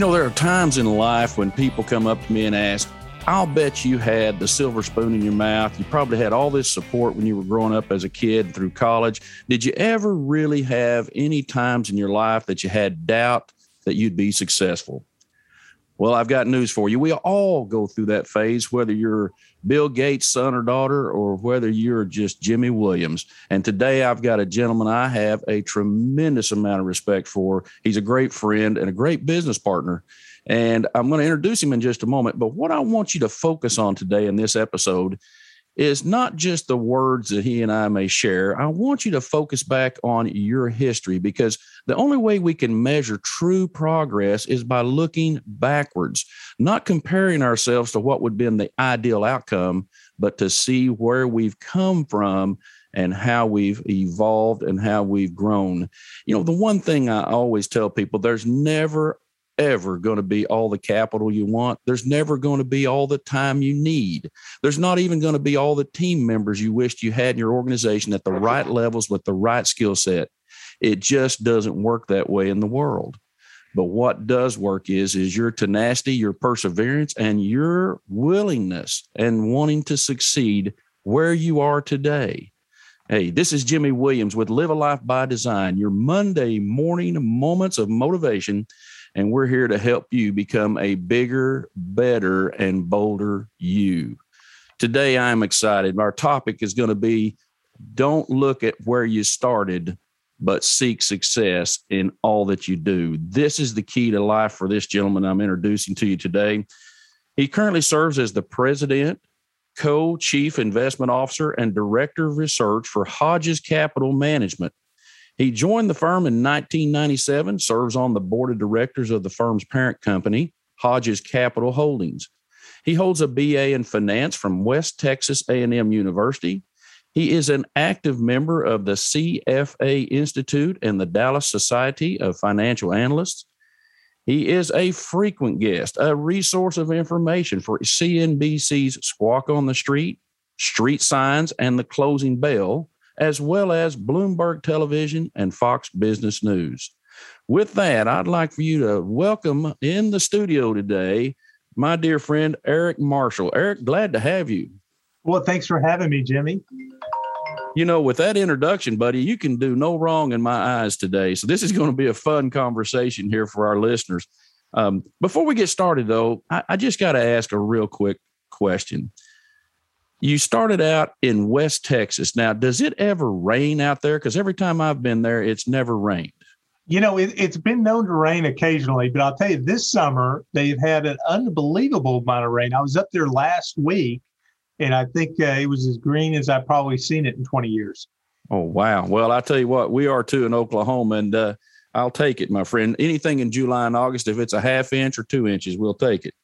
You know, there are times in life when people come up to me and ask, I'll bet you had the silver spoon in your mouth. You probably had all this support when you were growing up as a kid through college. Did you ever really have any times in your life that you had doubt that you'd be successful? Well, I've got news for you. We all go through that phase, whether you're Bill Gates' son or daughter, or whether you're just Jimmy Williams. And today I've got a gentleman I have a tremendous amount of respect for. He's a great friend and a great business partner. And I'm going to introduce him in just a moment. But what I want you to focus on today in this episode is not just the words that he and I may share. I want you to focus back on your history, because the only way we can measure true progress is by looking backwards, not comparing ourselves to what would have been the ideal outcome, but to see where we've come from and how we've evolved and how we've grown. You know, the one thing I always tell people, there's never ever going to be all the capital you want. There's never going to be all the time you need. There's not even going to be all the team members you wished you had in your organization at the right levels with the right skill set. It just doesn't work that way in the world. But what does work is your tenacity, your perseverance, and your willingness and wanting to succeed where you are today. Hey, this is Jimmy Williams with Live a Life by Design, your Monday morning moments of motivation. And we're here to help you become a bigger, better, and bolder you. Today, I'm excited. Our topic is going to be, don't look at where you started, but seek success in all that you do. This is the key to life for this gentleman I'm introducing to you today. He currently serves as the president, co-chief investment officer, and director of research for Hodges Capital Management. He joined the firm in 1997, serves on the board of directors of the firm's parent company, Hodges Capital Holdings. He holds a BA in finance from West Texas A&M University. He is an active member of the CFA Institute and the Dallas Society of Financial Analysts. He is a frequent guest, a resource of information for CNBC's Squawk on the Street, Street Signs, and the Closing Bell, as well as Bloomberg Television and Fox Business News. With that, I'd like for you to welcome in the studio today my dear friend, Eric Marshall. Eric, glad to have you. Well, thanks for having me, Jimmy. You know, with that introduction, buddy, you can do no wrong in my eyes today. So this is going to be a fun conversation here for our listeners. Before we get started, though, I just got to ask a real quick question. You started out in West Texas. Now, does it ever rain out there? Because every time I've been there, it's never rained. You know, it's been known to rain occasionally, but I'll tell you, this summer, they've had an unbelievable amount of rain. I was up there last week, and I think it was as green as I've probably seen it in 20 years. Oh, wow. Well, I tell you what, we are too in Oklahoma, and I'll take it, my friend. Anything in July and August, if it's a half inch or 2 inches, we'll take it.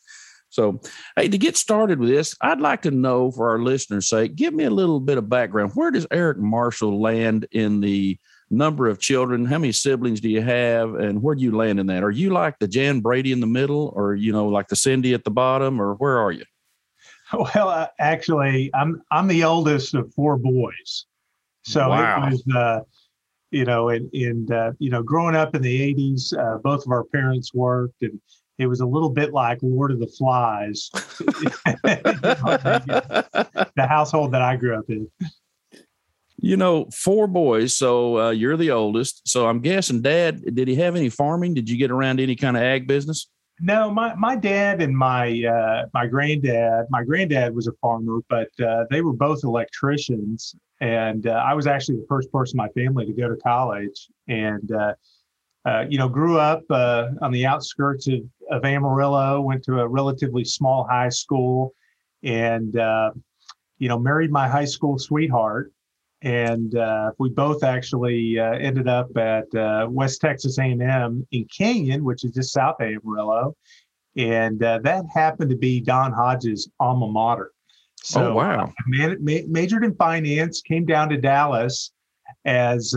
So, hey, to get started with this, I'd like to know, for our listeners' sake, give me a little bit of background. Where does Eric Marshall land in the number of children? How many siblings do you have? And where do you land in that? Are you like the Jan Brady in the middle, or, you know, like the Cindy at the bottom, or where are you? Well, actually, I'm the oldest of four boys. So wow. It was, you know, you know, growing up in the 80s, both of our parents worked, and it was a little bit like Lord of the Flies, the household that I grew up in. You know, four boys, so you're the oldest. So I'm guessing Dad, did he have any farming? Did you get around any kind of ag business? No, my dad and my granddad was a farmer, but they were both electricians. And I was actually the first person in my family to go to college. And, you know, grew up on the outskirts of Amarillo, went to a relatively small high school, and, you know, married my high school sweetheart. And we both actually ended up at West Texas A&M in Canyon, which is just south of Amarillo. And that happened to be Don Hodges' alma mater. So, oh, wow. I majored in finance, came down to Dallas as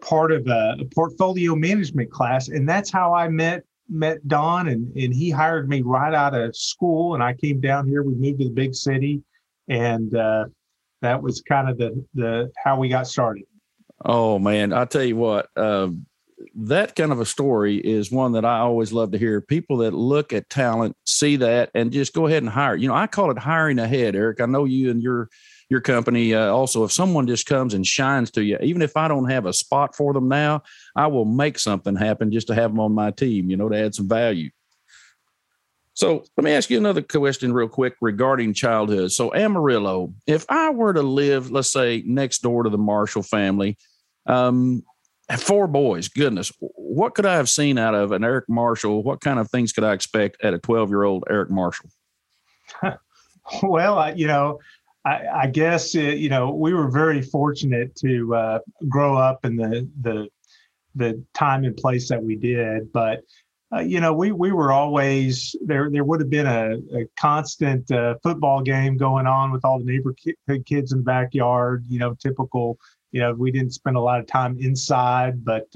part of a portfolio management class. And that's how I met Don, and he hired me right out of school. And I came down here, we moved to the big city. And that was kind of how we got started. Oh man, I tell you what, that kind of a story is one that I always love to hear. People that look at talent, see that, and just go ahead and hire. You know, I call it hiring ahead, Eric. I know you and your company also, if someone just comes and shines to you, even if I don't have a spot for them now, I will make something happen just to have them on my team, you know, to add some value. So let me ask you another question real quick regarding childhood. So Amarillo, if I were to live, let's say, next door to the Marshall family, 4 boys, goodness, what could I have seen out of an Eric Marshall? What kind of things could I expect at a 12-year-old Eric Marshall? Well, I guess, we were very fortunate to grow up in the time and place that we did. But, we were always there. There would have been a constant football game going on with all the neighborhood kids in the backyard, typical. We didn't spend a lot of time inside, but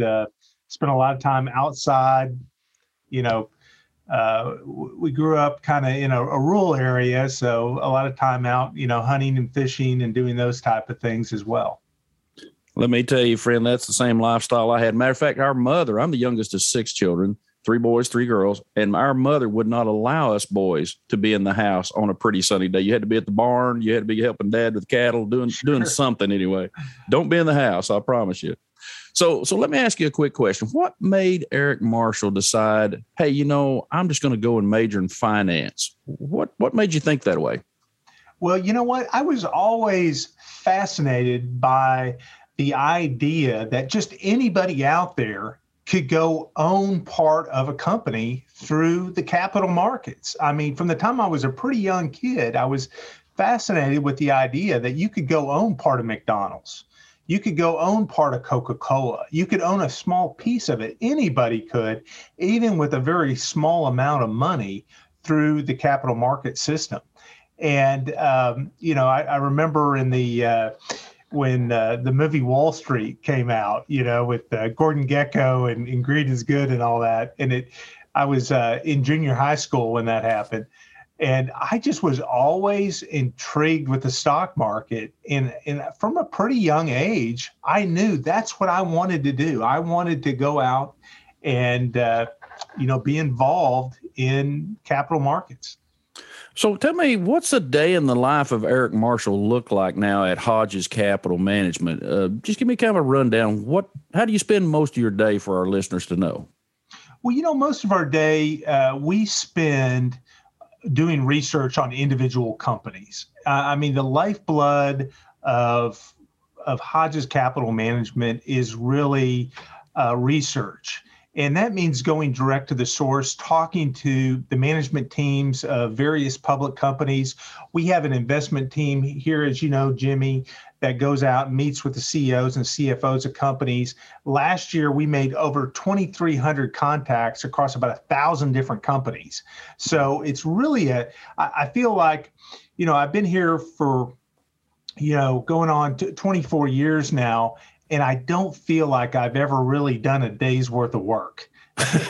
spent a lot of time outside. We grew up kind of in a rural area, so a lot of time out, hunting and fishing and doing those type of things as well. Let me tell you, friend, that's the same lifestyle I had. Matter of fact, our mother, I'm the youngest of 6 children, 3 boys, 3 girls, and our mother would not allow us boys to be in the house on a pretty sunny day. You had to be at the barn. You had to be helping Dad with cattle, doing something anyway. Don't be in the house, I promise you. So let me ask you a quick question. What made Eric Marshall decide, hey, I'm just going to go and major in finance? What made you think that way? Well, you know what? I was always fascinated by the idea that just anybody out there could go own part of a company through the capital markets. I mean, from the time I was a pretty young kid, I was fascinated with the idea that you could go own part of McDonald's. You could go own part of Coca-Cola. You could own a small piece of it. Anybody could, even with a very small amount of money through the capital market system. And, I remember in when the movie Wall Street came out, with Gordon Gekko and Greed is Good and all that. And I was in junior high school when that happened. And I just was always intrigued with the stock market. And from a pretty young age, I knew that's what I wanted to do. I wanted to go out and, be involved in capital markets. So tell me, what's a day in the life of Eric Marshall look like now at Hodges Capital Management? Just give me kind of a rundown. How do you spend most of your day for our listeners to know? Well, most of our day we spend doing research on individual companies. The lifeblood of Hodges Capital Management is really research. And that means going direct to the source, talking to the management teams of various public companies. We have an investment team here, as you know, Jimmy, that goes out and meets with the CEOs and CFOs of companies. Last year, we made over 2,300 contacts across about 1,000 different companies. So it's really I feel like, I've been here for, going on 24 years now. And I don't feel like I've ever really done a day's worth of work.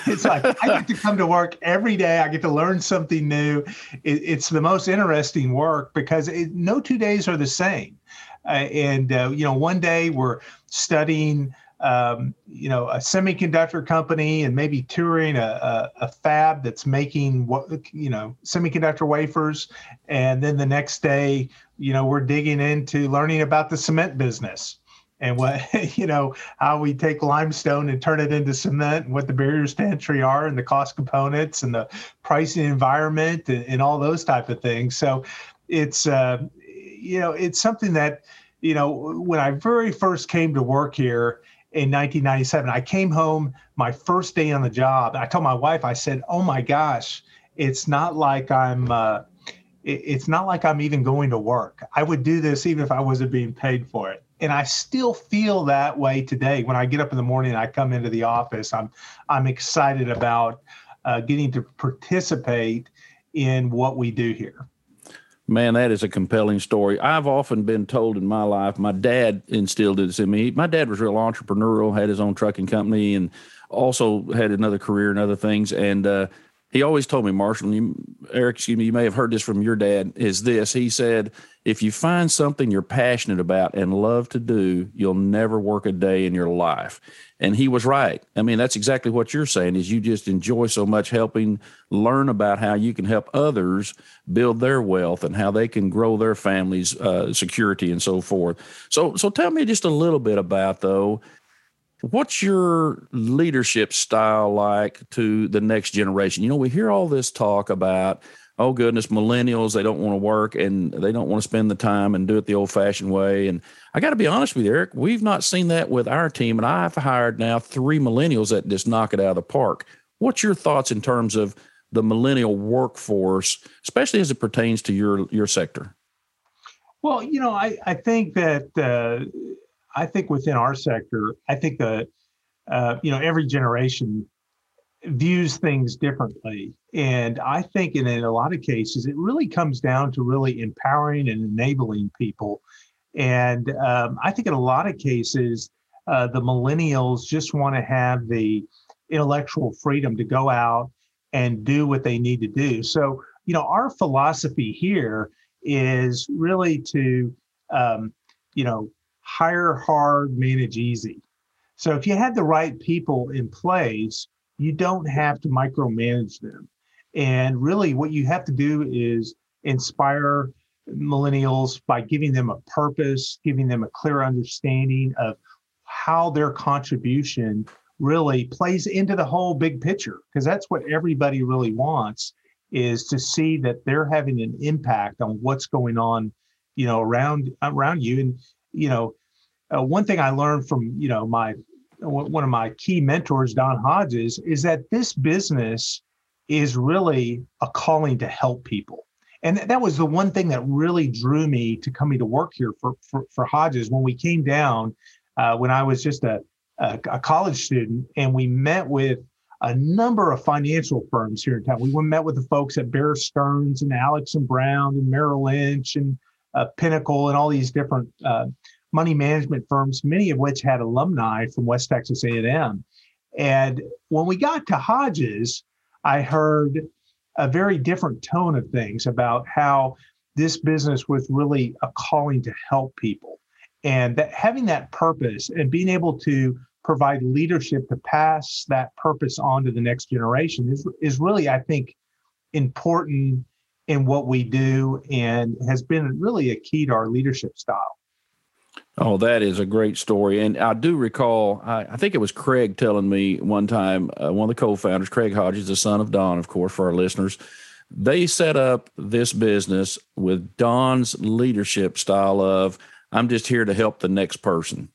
It's like I get to come to work every day. I get to learn something new. It's the most interesting work because no 2 days are the same. One day we're studying, a semiconductor company and maybe touring a fab that's making semiconductor wafers. And then the next day, we're digging into learning about the cement business. And how we take limestone and turn it into cement, and what the barriers to entry are, and the cost components, and the pricing environment, and all those type of things. So, it's it's something that when I very first came to work here in 1997, I came home my first day on the job. I told my wife, I said, "Oh my gosh, it's not like I'm." It's not like I'm even going to work. I would do this even if I wasn't being paid for it. And I still feel that way today. When I get up in the morning and I come into the office, I'm excited about getting to participate in what we do here. Man, that is a compelling story. I've often been told in my life, my dad instilled this in me. My dad was real entrepreneurial, had his own trucking company, and also had another career and other things. And he always told me, Marshall, Eric, excuse me, you may have heard this from your dad, is this. He said, if you find something you're passionate about and love to do, you'll never work a day in your life. And he was right. I mean, that's exactly what you're saying, is you just enjoy so much helping, learn about how you can help others build their wealth and how they can grow their family's security and so forth. So tell me just a little bit about, though, what's your leadership style like to the next generation? You know, we hear all this talk about, oh, goodness, millennials, they don't want to work and they don't want to spend the time and do it the old-fashioned way. And I got to be honest with you, Eric, we've not seen that with our team. And I've hired now 3 millennials that just knock it out of the park. What's your thoughts in terms of the millennial workforce, especially as it pertains to your sector? Well, you know, I think that I think within our sector, I think that, you know, every generation views things differently. And I think in a lot of cases, it really comes down to really empowering and enabling people. And I think in a lot of cases, the millennials just want to have the intellectual freedom to go out and do what they need to do. So, you know, our philosophy here is really to, you know, hire hard, manage easy. So if you had the right people in place, you don't have to micromanage them. And really what you have to do is inspire millennials by giving them a purpose, giving them a clear understanding of how their contribution really plays into the whole big picture. Because that's what everybody really wants, is to see that they're having an impact on what's going on, you know, around you. And, you know, one thing I learned from, you know, one of my key mentors, Don Hodges, is that this business is really a calling to help people. And that was the one thing that really drew me to coming to work here for Hodges. When we came down, when I was just a college student, and we met with a number of financial firms here in town. We met with the folks at Bear Stearns and Alex and Brown and Merrill Lynch and Pinnacle and all these different money management firms, many of which had alumni from West Texas A&M. And when we got to Hodges, I heard a very different tone of things about how this business was really a calling to help people. And that having that purpose and being able to provide leadership to pass that purpose on to the next generation is really, I think, important in what we do, and has been really a key to our leadership style. Oh, that is a great story. And I do recall, I think it was Craig telling me one time, one of the co-founders, Craig Hodges, the son of Don, of course, for our listeners, they set up this business with Don's leadership style of, I'm just here to help the next person.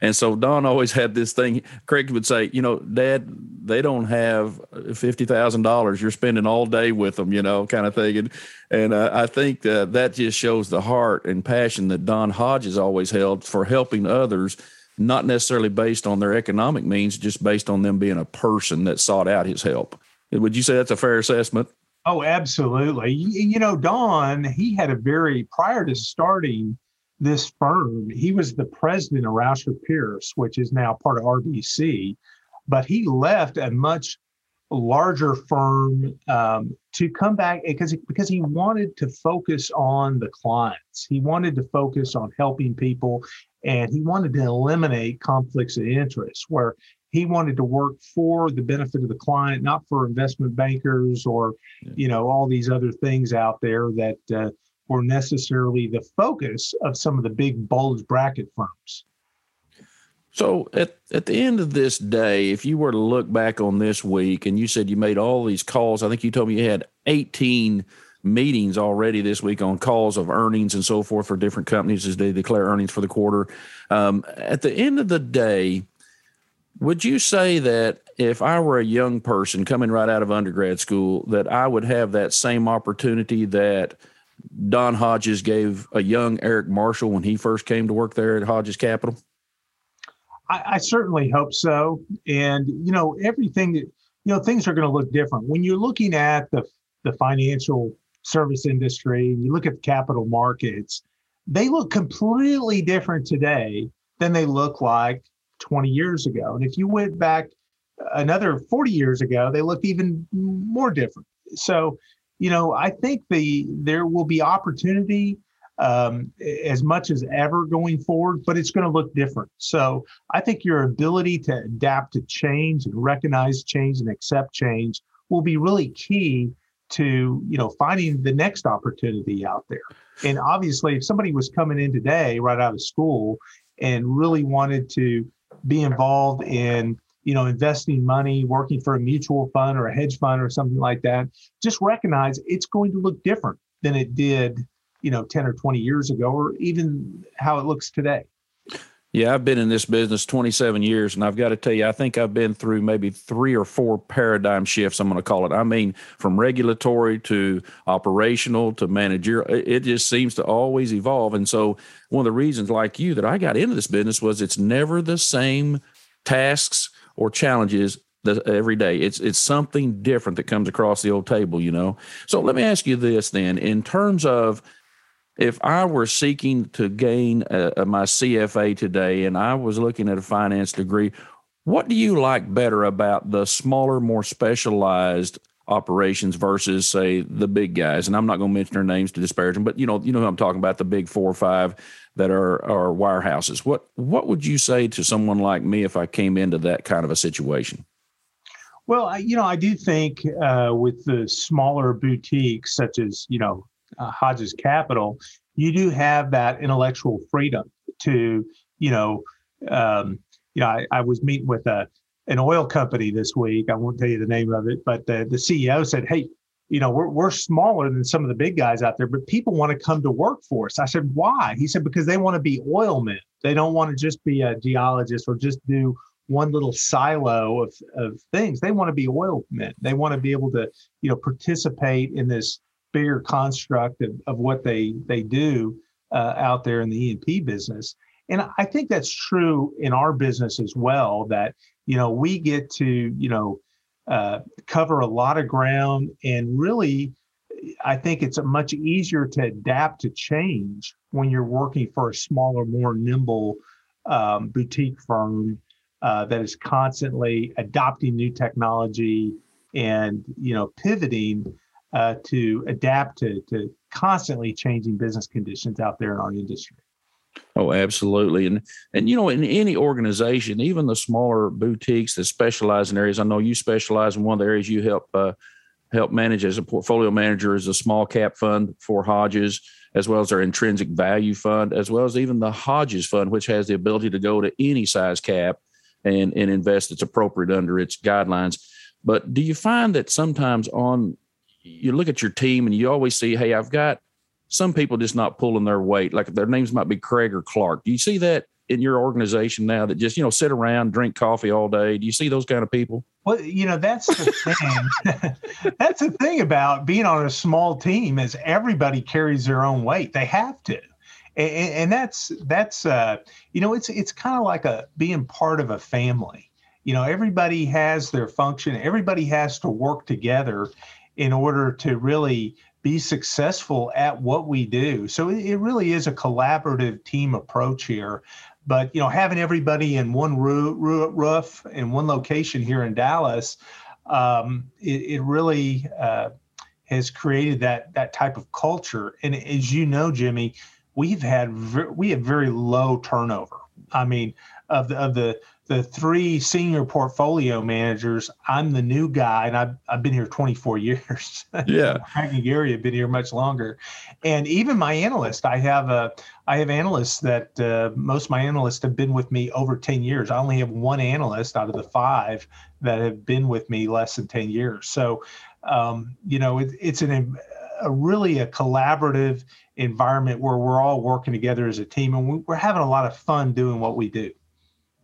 And so Don always had this thing. Craig would say, you know, Dad, they don't have $50,000. You're spending all day with them, you know, kind of thing. And I think that just shows the heart and passion that Don Hodges always held for helping others, not necessarily based on their economic means, just based on them being a person that sought out his help. Would you say that's a fair assessment? Oh, absolutely. You know, Don, he had a very, prior to starting this firm, he was the president of Rousher Pierce, which is now part of RBC, but he left a much larger firm to come back because he wanted to focus on the clients. He wanted to focus on helping people, and he wanted to eliminate conflicts of interest, where he wanted to work for the benefit of the client, not for investment bankers or, you know, all these other things out there that were necessarily the focus of some of the big bulge bracket firms. So at the end of this day, if you were to look back on this week, and you said you made all these calls, I think you told me you had 18 meetings already this week on calls of earnings and so forth for different companies as they declare earnings for the quarter. At the end of the day, would you say that if I were a young person coming right out of undergrad school, that I would have that same opportunity that Don Hodges gave a young Eric Marshall when he first came to work there at Hodges Capital? I certainly hope so. And, you know, everything, you know, things are going to look different. When you're looking at the financial service industry, you look at the capital markets, they look completely different today than they look like 20 years ago. And if you went back another 40 years ago, they looked even more different. So, you know, I think there will be opportunity as much as ever going forward, but it's going to look different. So I think your ability to adapt to change and recognize change and accept change will be really key to, you know, finding the next opportunity out there. And obviously, if somebody was coming in today right out of school and really wanted to be involved in, you know, investing money, working for a mutual fund or a hedge fund or something like that, just recognize it's going to look different than it did, you know, 10 or 20 years ago, or even how it looks today. Yeah, I've been in this business 27 years, and I've got to tell you, I think I've been through maybe 3 or 4 paradigm shifts, I'm going to call it. I mean, from regulatory to operational to managerial, it just seems to always evolve. And so one of the reasons, like you, that I got into this business was it's never the same tasks or challenges every day. It's something different that comes across the old table, you know. So let me ask you this then, in terms of, if I were seeking to gain my CFA today and I was looking at a finance degree, what do you like better about the smaller, more specialized operations versus, say, the big guys? And I'm not going to mention their names to disparage them, but you know who I'm talking about, the big 4 or 5 that are wirehouses. What would you say to someone like me if I came into that kind of a situation? Well, I do think with the smaller boutiques such as, you know, Hodges Capital, you do have that intellectual freedom to, I was meeting with an oil company this week. I won't tell you the name of it, but the CEO said, "Hey, you know, we're smaller than some of the big guys out there, but people want to come to work for us." I said, "Why?" He said, "Because they want to be oil men. They don't want to just be a geologist or just do one little silo of things. They want to be oil men. They want to be able to, you know, participate in this bigger construct of what they do out there in the E&P business." And I think that's true in our business as well, that, you know, we get to, you know, cover a lot of ground. And really, I think it's much easier to adapt to change when you're working for a smaller, more nimble boutique firm that is constantly adopting new technology and, you know, pivoting to adapt to constantly changing business conditions out there in our industry. Oh, absolutely. And you know, in any organization, even the smaller boutiques that specialize in areas, I know you specialize in one of the areas you help manage as a portfolio manager is a small cap fund for Hodges, as well as their intrinsic value fund, as well as even the Hodges fund, which has the ability to go to any size cap and invest that's appropriate under its guidelines. But do you find that sometimes you look at your team and you always see, hey, I've got some people just not pulling their weight. Like their names might be Craig or Clark. Do you see that in your organization now that just, you know, sit around, drink coffee all day? Do you see those kind of people? Well, you know, that's the thing. That's the thing about being on a small team is everybody carries their own weight. They have to. And that's it's kind of like being part of a family. You know, everybody has their function. Everybody has to work together in order to really be successful at what we do. So it really is a collaborative team approach here. But, you know, having everybody in one roof and one location here in Dallas, it really has created that type of culture. And as you know, Jimmy, we have very low turnover. I mean, of the 3 senior portfolio managers, I'm the new guy, and I've been here 24 years. Yeah, Frank and Gary have been here much longer, and even my analyst, I have analysts that most of my analysts have been with me over 10 years. I only have one analyst out of the 5 that have been with me less than 10 years. So, you know, it's really a collaborative environment where we're all working together as a team, and we're having a lot of fun doing what we do.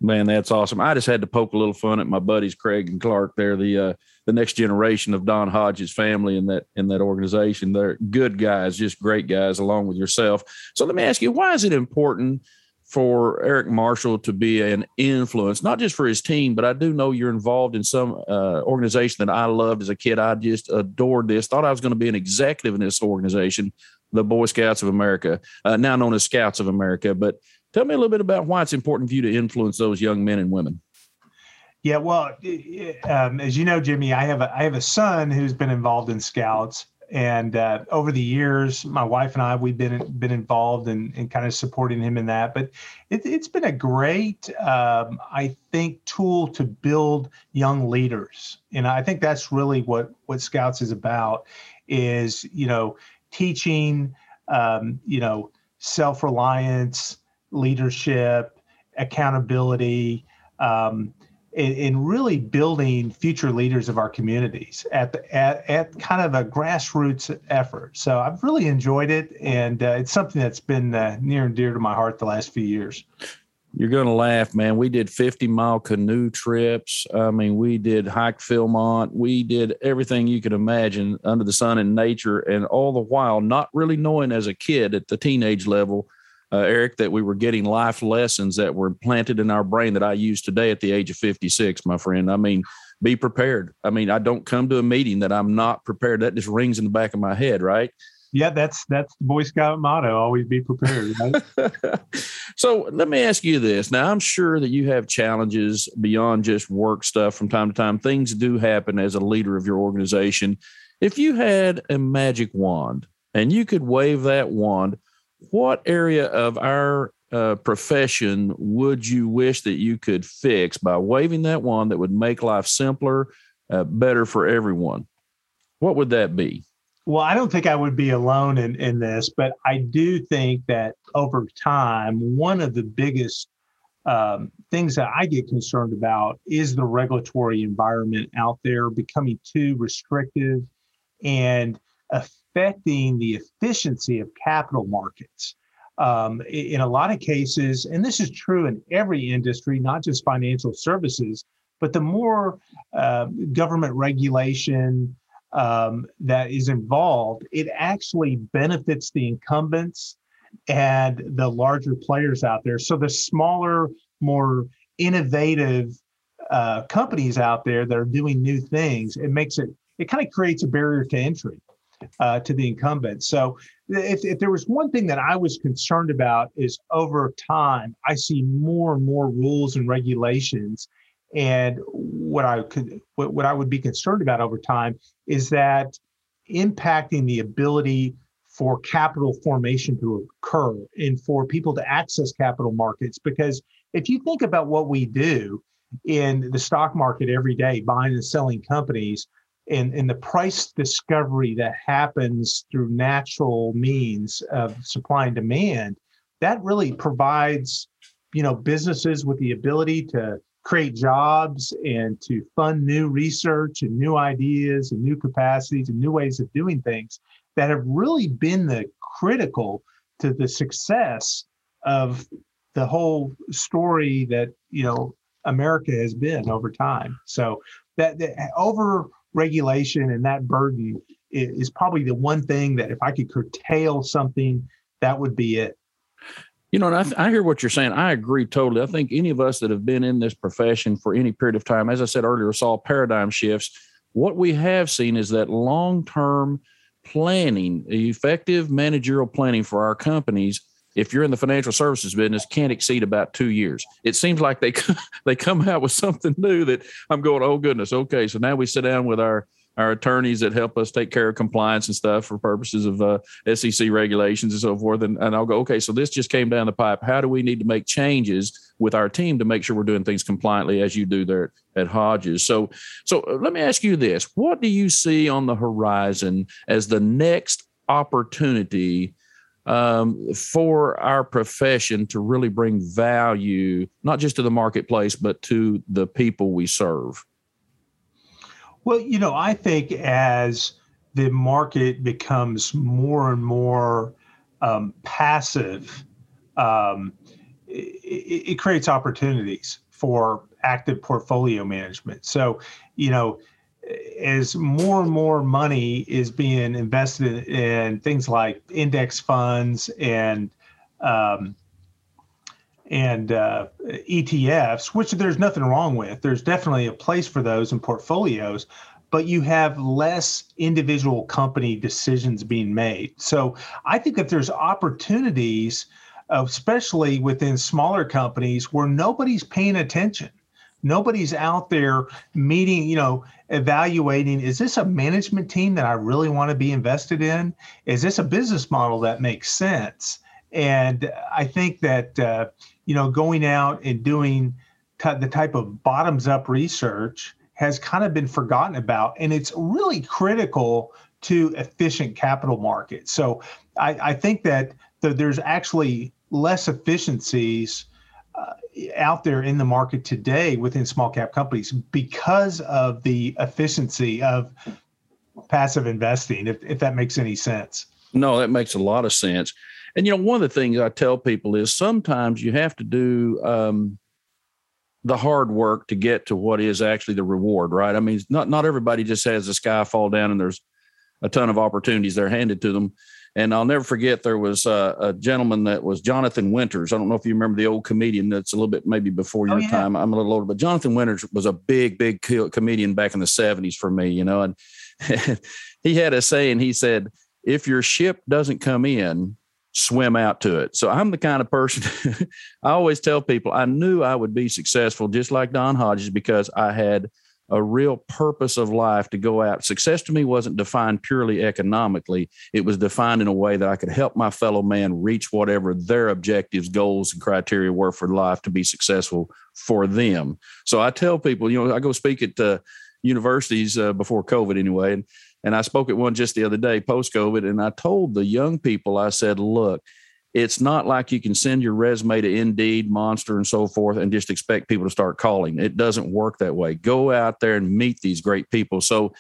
Man, that's awesome. I just had to poke a little fun at my buddies, Craig and Clark. They're the next generation of Don Hodges' family in that organization. They're good guys, just great guys, along with yourself. So let me ask you, why is it important for Eric Marshall to be an influence, not just for his team, but I do know you're involved in some organization that I loved as a kid. I just adored this, thought I was going to be an executive in this organization, the Boy Scouts of America, now known as Scouts of America. But tell me a little bit about why it's important for you to influence those young men and women. Yeah, well, as you know, Jimmy, I have a son who's been involved in Scouts, And over the years, my wife and I, we've been involved in kind of supporting him in that. But it's been a great, I think, tool to build young leaders. And I think that's really what Scouts is about, is, you know, teaching, you know, self-reliance, leadership, accountability, in really building future leaders of our communities at kind of a grassroots effort. So I've really enjoyed it, and it's something that's been near and dear to my heart the last few years. You're going to laugh, man. We did 50-mile canoe trips. I mean, we did hike Philmont. We did everything you could imagine under the sun in nature, and all the while not really knowing as a kid at the teenage level, Eric, that we were getting life lessons that were planted in our brain that I use today at the age of 56, my friend. I mean, be prepared. I mean, I don't come to a meeting that I'm not prepared. That just rings in the back of my head, right? Yeah, that's the Boy Scout motto, always be prepared, right? So let me ask you this. Now, I'm sure that you have challenges beyond just work stuff from time to time. Things do happen as a leader of your organization. If you had a magic wand and you could wave that wand, what area of our profession would you wish that you could fix by waving that wand that would make life simpler, better for everyone? What would that be? Well, I don't think I would be alone in this, but I do think that over time, one of the biggest things that I get concerned about is the regulatory environment out there becoming too restrictive and affecting the efficiency of capital markets. In a lot of cases, and this is true in every industry, not just financial services, but the more government regulation that is involved, it actually benefits the incumbents and the larger players out there. So the smaller, more innovative companies out there that are doing new things, it kind of creates a barrier to entry to the incumbents. So if there was one thing that I was concerned about, is over time, I see more and more rules and regulations. And what I would be concerned about over time is that impacting the ability for capital formation to occur and for people to access capital markets. Because if you think about what we do in the stock market every day, buying and selling companies, and the price discovery that happens through natural means of supply and demand, that really provides, you know, businesses with the ability to create jobs and to fund new research and new ideas and new capacities and new ways of doing things that have really been the critical to the success of the whole story that, you know, America has been over time. So that over-regulation and that burden is probably the one thing that if I could curtail something, that would be it. You know, and I hear what you're saying. I agree totally. I think any of us that have been in this profession for any period of time, as I said earlier, saw paradigm shifts. What we have seen is that long-term planning, effective managerial planning for our companies, if you're in the financial services business, can't exceed about 2 years. It seems like they come out with something new that I'm going, oh, goodness, okay, so now we sit down with our attorneys that help us take care of compliance and stuff for purposes of SEC regulations and so forth. And I'll go, okay, so this just came down the pipe. How do we need to make changes with our team to make sure we're doing things compliantly, as you do there at Hodges? So let me ask you this. What do you see on the horizon as the next opportunity for our profession to really bring value, not just to the marketplace, but to the people we serve? Well, you know, I think as the market becomes more and more passive, it creates opportunities for active portfolio management. So, you know, as more and more money is being invested in things like index funds and ETFs, which there's nothing wrong with. There's definitely a place for those in portfolios, but you have less individual company decisions being made. So I think that there's opportunities, especially within smaller companies, where nobody's paying attention. Nobody's out there meeting, you know, evaluating, is this a management team that I really want to be invested in? Is this a business model that makes sense? And I think that, you know, going out and doing the type of bottoms-up research has kind of been forgotten about, and it's really critical to efficient capital markets. So I think that there's actually less efficiencies out there in the market today within small cap companies because of the efficiency of passive investing, if that makes any sense. No, that makes a lot of sense. And, you know, one of the things I tell people is sometimes you have to do the hard work to get to what is actually the reward, right? I mean, not everybody just has the sky fall down and there's a ton of opportunities that are handed to them. And I'll never forget, there was a gentleman that was Jonathan Winters. I don't know if you remember the old comedian that's a little bit maybe before your time. I'm a little older, but Jonathan Winters was a big comedian back in the 70s for me, you know, and he had a saying. He said, if your ship doesn't come in, swim out to it. So I'm the kind of person, I always tell people, I knew I would be successful just like Don Hodges because I had a real purpose of life to go out. Success to me wasn't defined purely economically. It was defined in a way that I could help my fellow man reach whatever their objectives, goals, and criteria were for life to be successful for them. So I tell people, you know, I go speak at universities before COVID anyway, and I spoke at one just the other day post-COVID, and I told the young people, I said, look, it's not like you can send your resume to Indeed, Monster, and so forth, and just expect people to start calling. It doesn't work that way. Go out there and meet these great people. So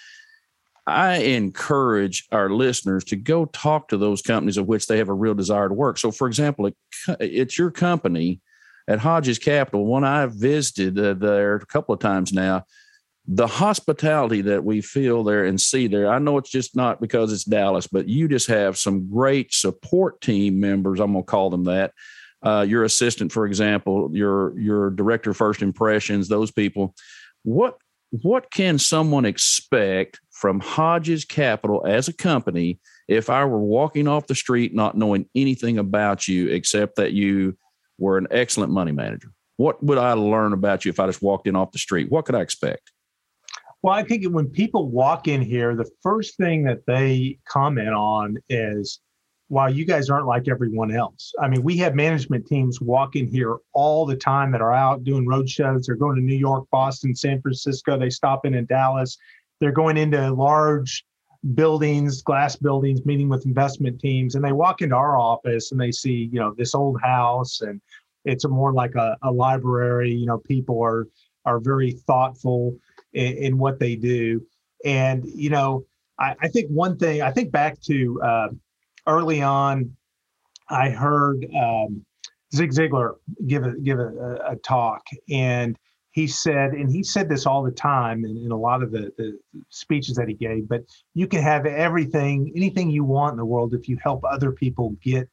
I encourage our listeners to go talk to those companies of which they have a real desire to work. So, for example, it's your company at Hodges Capital. One I visited there a couple of times now. The hospitality that we feel there and see there, I know it's just not because it's Dallas, but you just have some great support team members. I'm going to call them that. Your assistant, for example, your director of first impressions, those people. What can someone expect from Hodges Capital as a company if I were walking off the street not knowing anything about you except that you were an excellent money manager? What would I learn about you if I just walked in off the street? What could I expect? Well, I think when people walk in here, the first thing that they comment on is, wow, you guys aren't like everyone else. I mean, we have management teams walk in here all the time that are out doing road shows. They're going to New York, Boston, San Francisco. They stop in Dallas. They're going into large buildings, glass buildings, meeting with investment teams. And they walk into our office and they see, you know, this old house, and it's more like a library. You know, people are very thoughtful in what they do. And, you know, I think one thing, I think back to early on, I heard Zig Ziglar give a talk, and he said this all the time in a lot of the speeches that he gave, but you can have anything you want in the world if you help other people get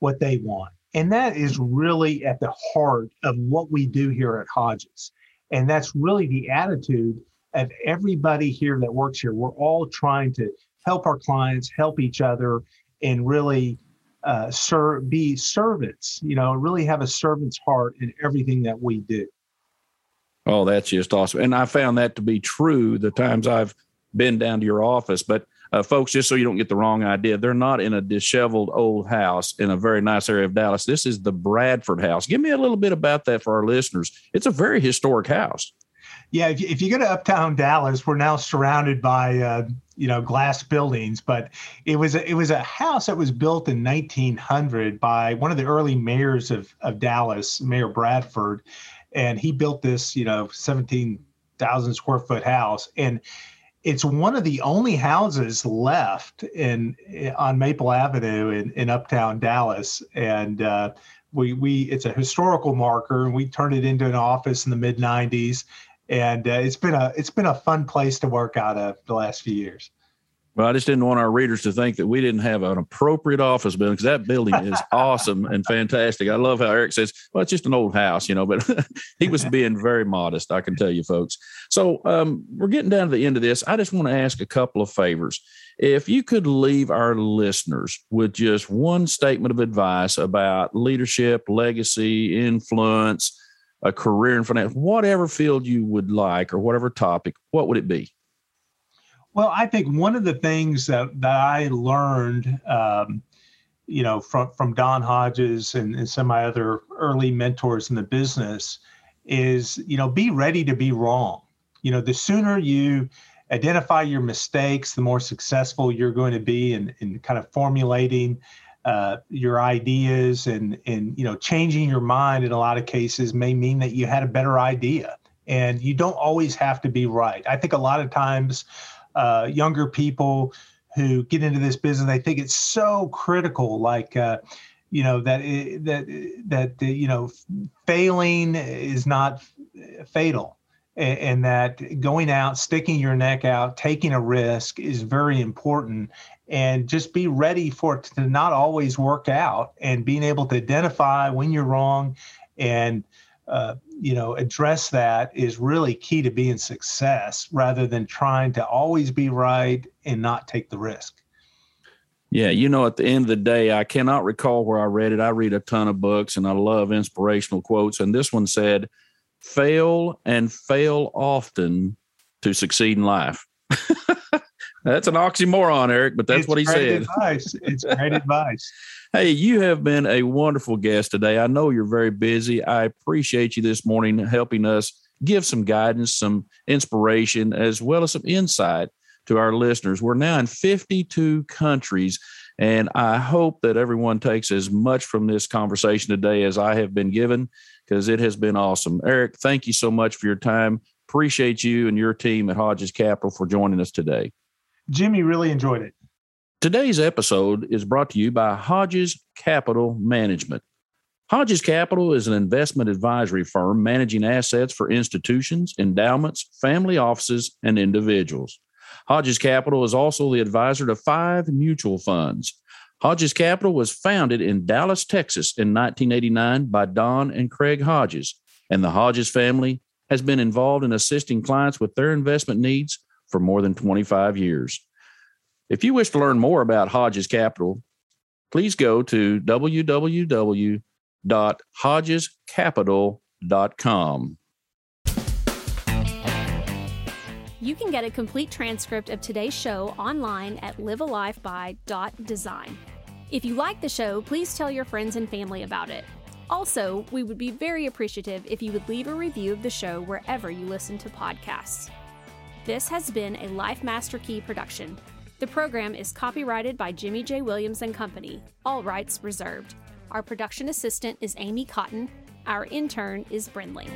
what they want. And that is really at the heart of what we do here at Hodges. And that's really the attitude of everybody here that works here. We're all trying to help our clients, help each other, and really be servants, you know, really have a servant's heart in everything that we do. Oh, that's just awesome. And I found that to be true the times I've been down to your office. But folks, just so you don't get the wrong idea, they're not in a disheveled old house in a very nice area of Dallas. This is the Bradford House. Give me a little bit about that for our listeners. It's a very historic house. Yeah, if you go to Uptown Dallas, we're now surrounded by glass buildings, but it was a house that was built in 1900 by one of the early mayors of Dallas, Mayor Bradford, and he built this 17,000 square foot house. And it's one of the only houses left on Maple Avenue in Uptown Dallas, and it's a historical marker, and we turned it into an office in the mid '90s, and it's been a fun place to work out of the last few years. Well, I just didn't want our readers to think that we didn't have an appropriate office building, because that building is awesome and fantastic. I love how Eric says, well, it's just an old house, you know, but he was being very modest, I can tell you folks. So we're getting down to the end of this. I just want to ask a couple of favors. If you could leave our listeners with just one statement of advice about leadership, legacy, influence, a career in finance, whatever field you would like or whatever topic, what would it be? Well, I think one of the things that I learned, from Don Hodges and some of my other early mentors in the business is, be ready to be wrong. The sooner you identify your mistakes, the more successful you're going to be in kind of formulating your ideas and changing your mind in a lot of cases may mean that you had a better idea, and you don't always have to be right. I think a lot of times younger people who get into this business, they think it's so critical, like, failing is not fatal. And that going out, sticking your neck out, taking a risk is very important, and just be ready for it to not always work out, and being able to identify when you're wrong and, address that is really key to being success rather than trying to always be right and not take the risk. Yeah, at the end of the day, I cannot recall where I read it. I read a ton of books and I love inspirational quotes. And this one said, fail and fail often to succeed in life. That's an oxymoron, Eric, but that's what he said. Advice. It's great advice. Hey, you have been a wonderful guest today. I know you're very busy. I appreciate you this morning helping us give some guidance, some inspiration, as well as some insight to our listeners. We're now in 52 countries, and I hope that everyone takes as much from this conversation today as I have been given, because it has been awesome. Eric, thank you so much for your time. Appreciate you and your team at Hodges Capital for joining us today. Jimmy, really enjoyed it. Today's episode is brought to you by Hodges Capital Management. Hodges Capital is an investment advisory firm managing assets for institutions, endowments, family offices, and individuals. Hodges Capital is also the advisor to 5 mutual funds. Hodges Capital was founded in Dallas, Texas in 1989 by Don and Craig Hodges, and the Hodges family has been involved in assisting clients with their investment needs for more than 25 years. If you wish to learn more about Hodges Capital, please go to www.hodgescapital.com. You can get a complete transcript of today's show online at livealifeby.design. If you like the show, please tell your friends and family about it. Also, we would be very appreciative if you would leave a review of the show wherever you listen to podcasts. This has been a Life Master Key production. The program is copyrighted by Jimmy J. Williams and Company. All rights reserved. Our production assistant is Amy Cotton. Our intern is Brindley.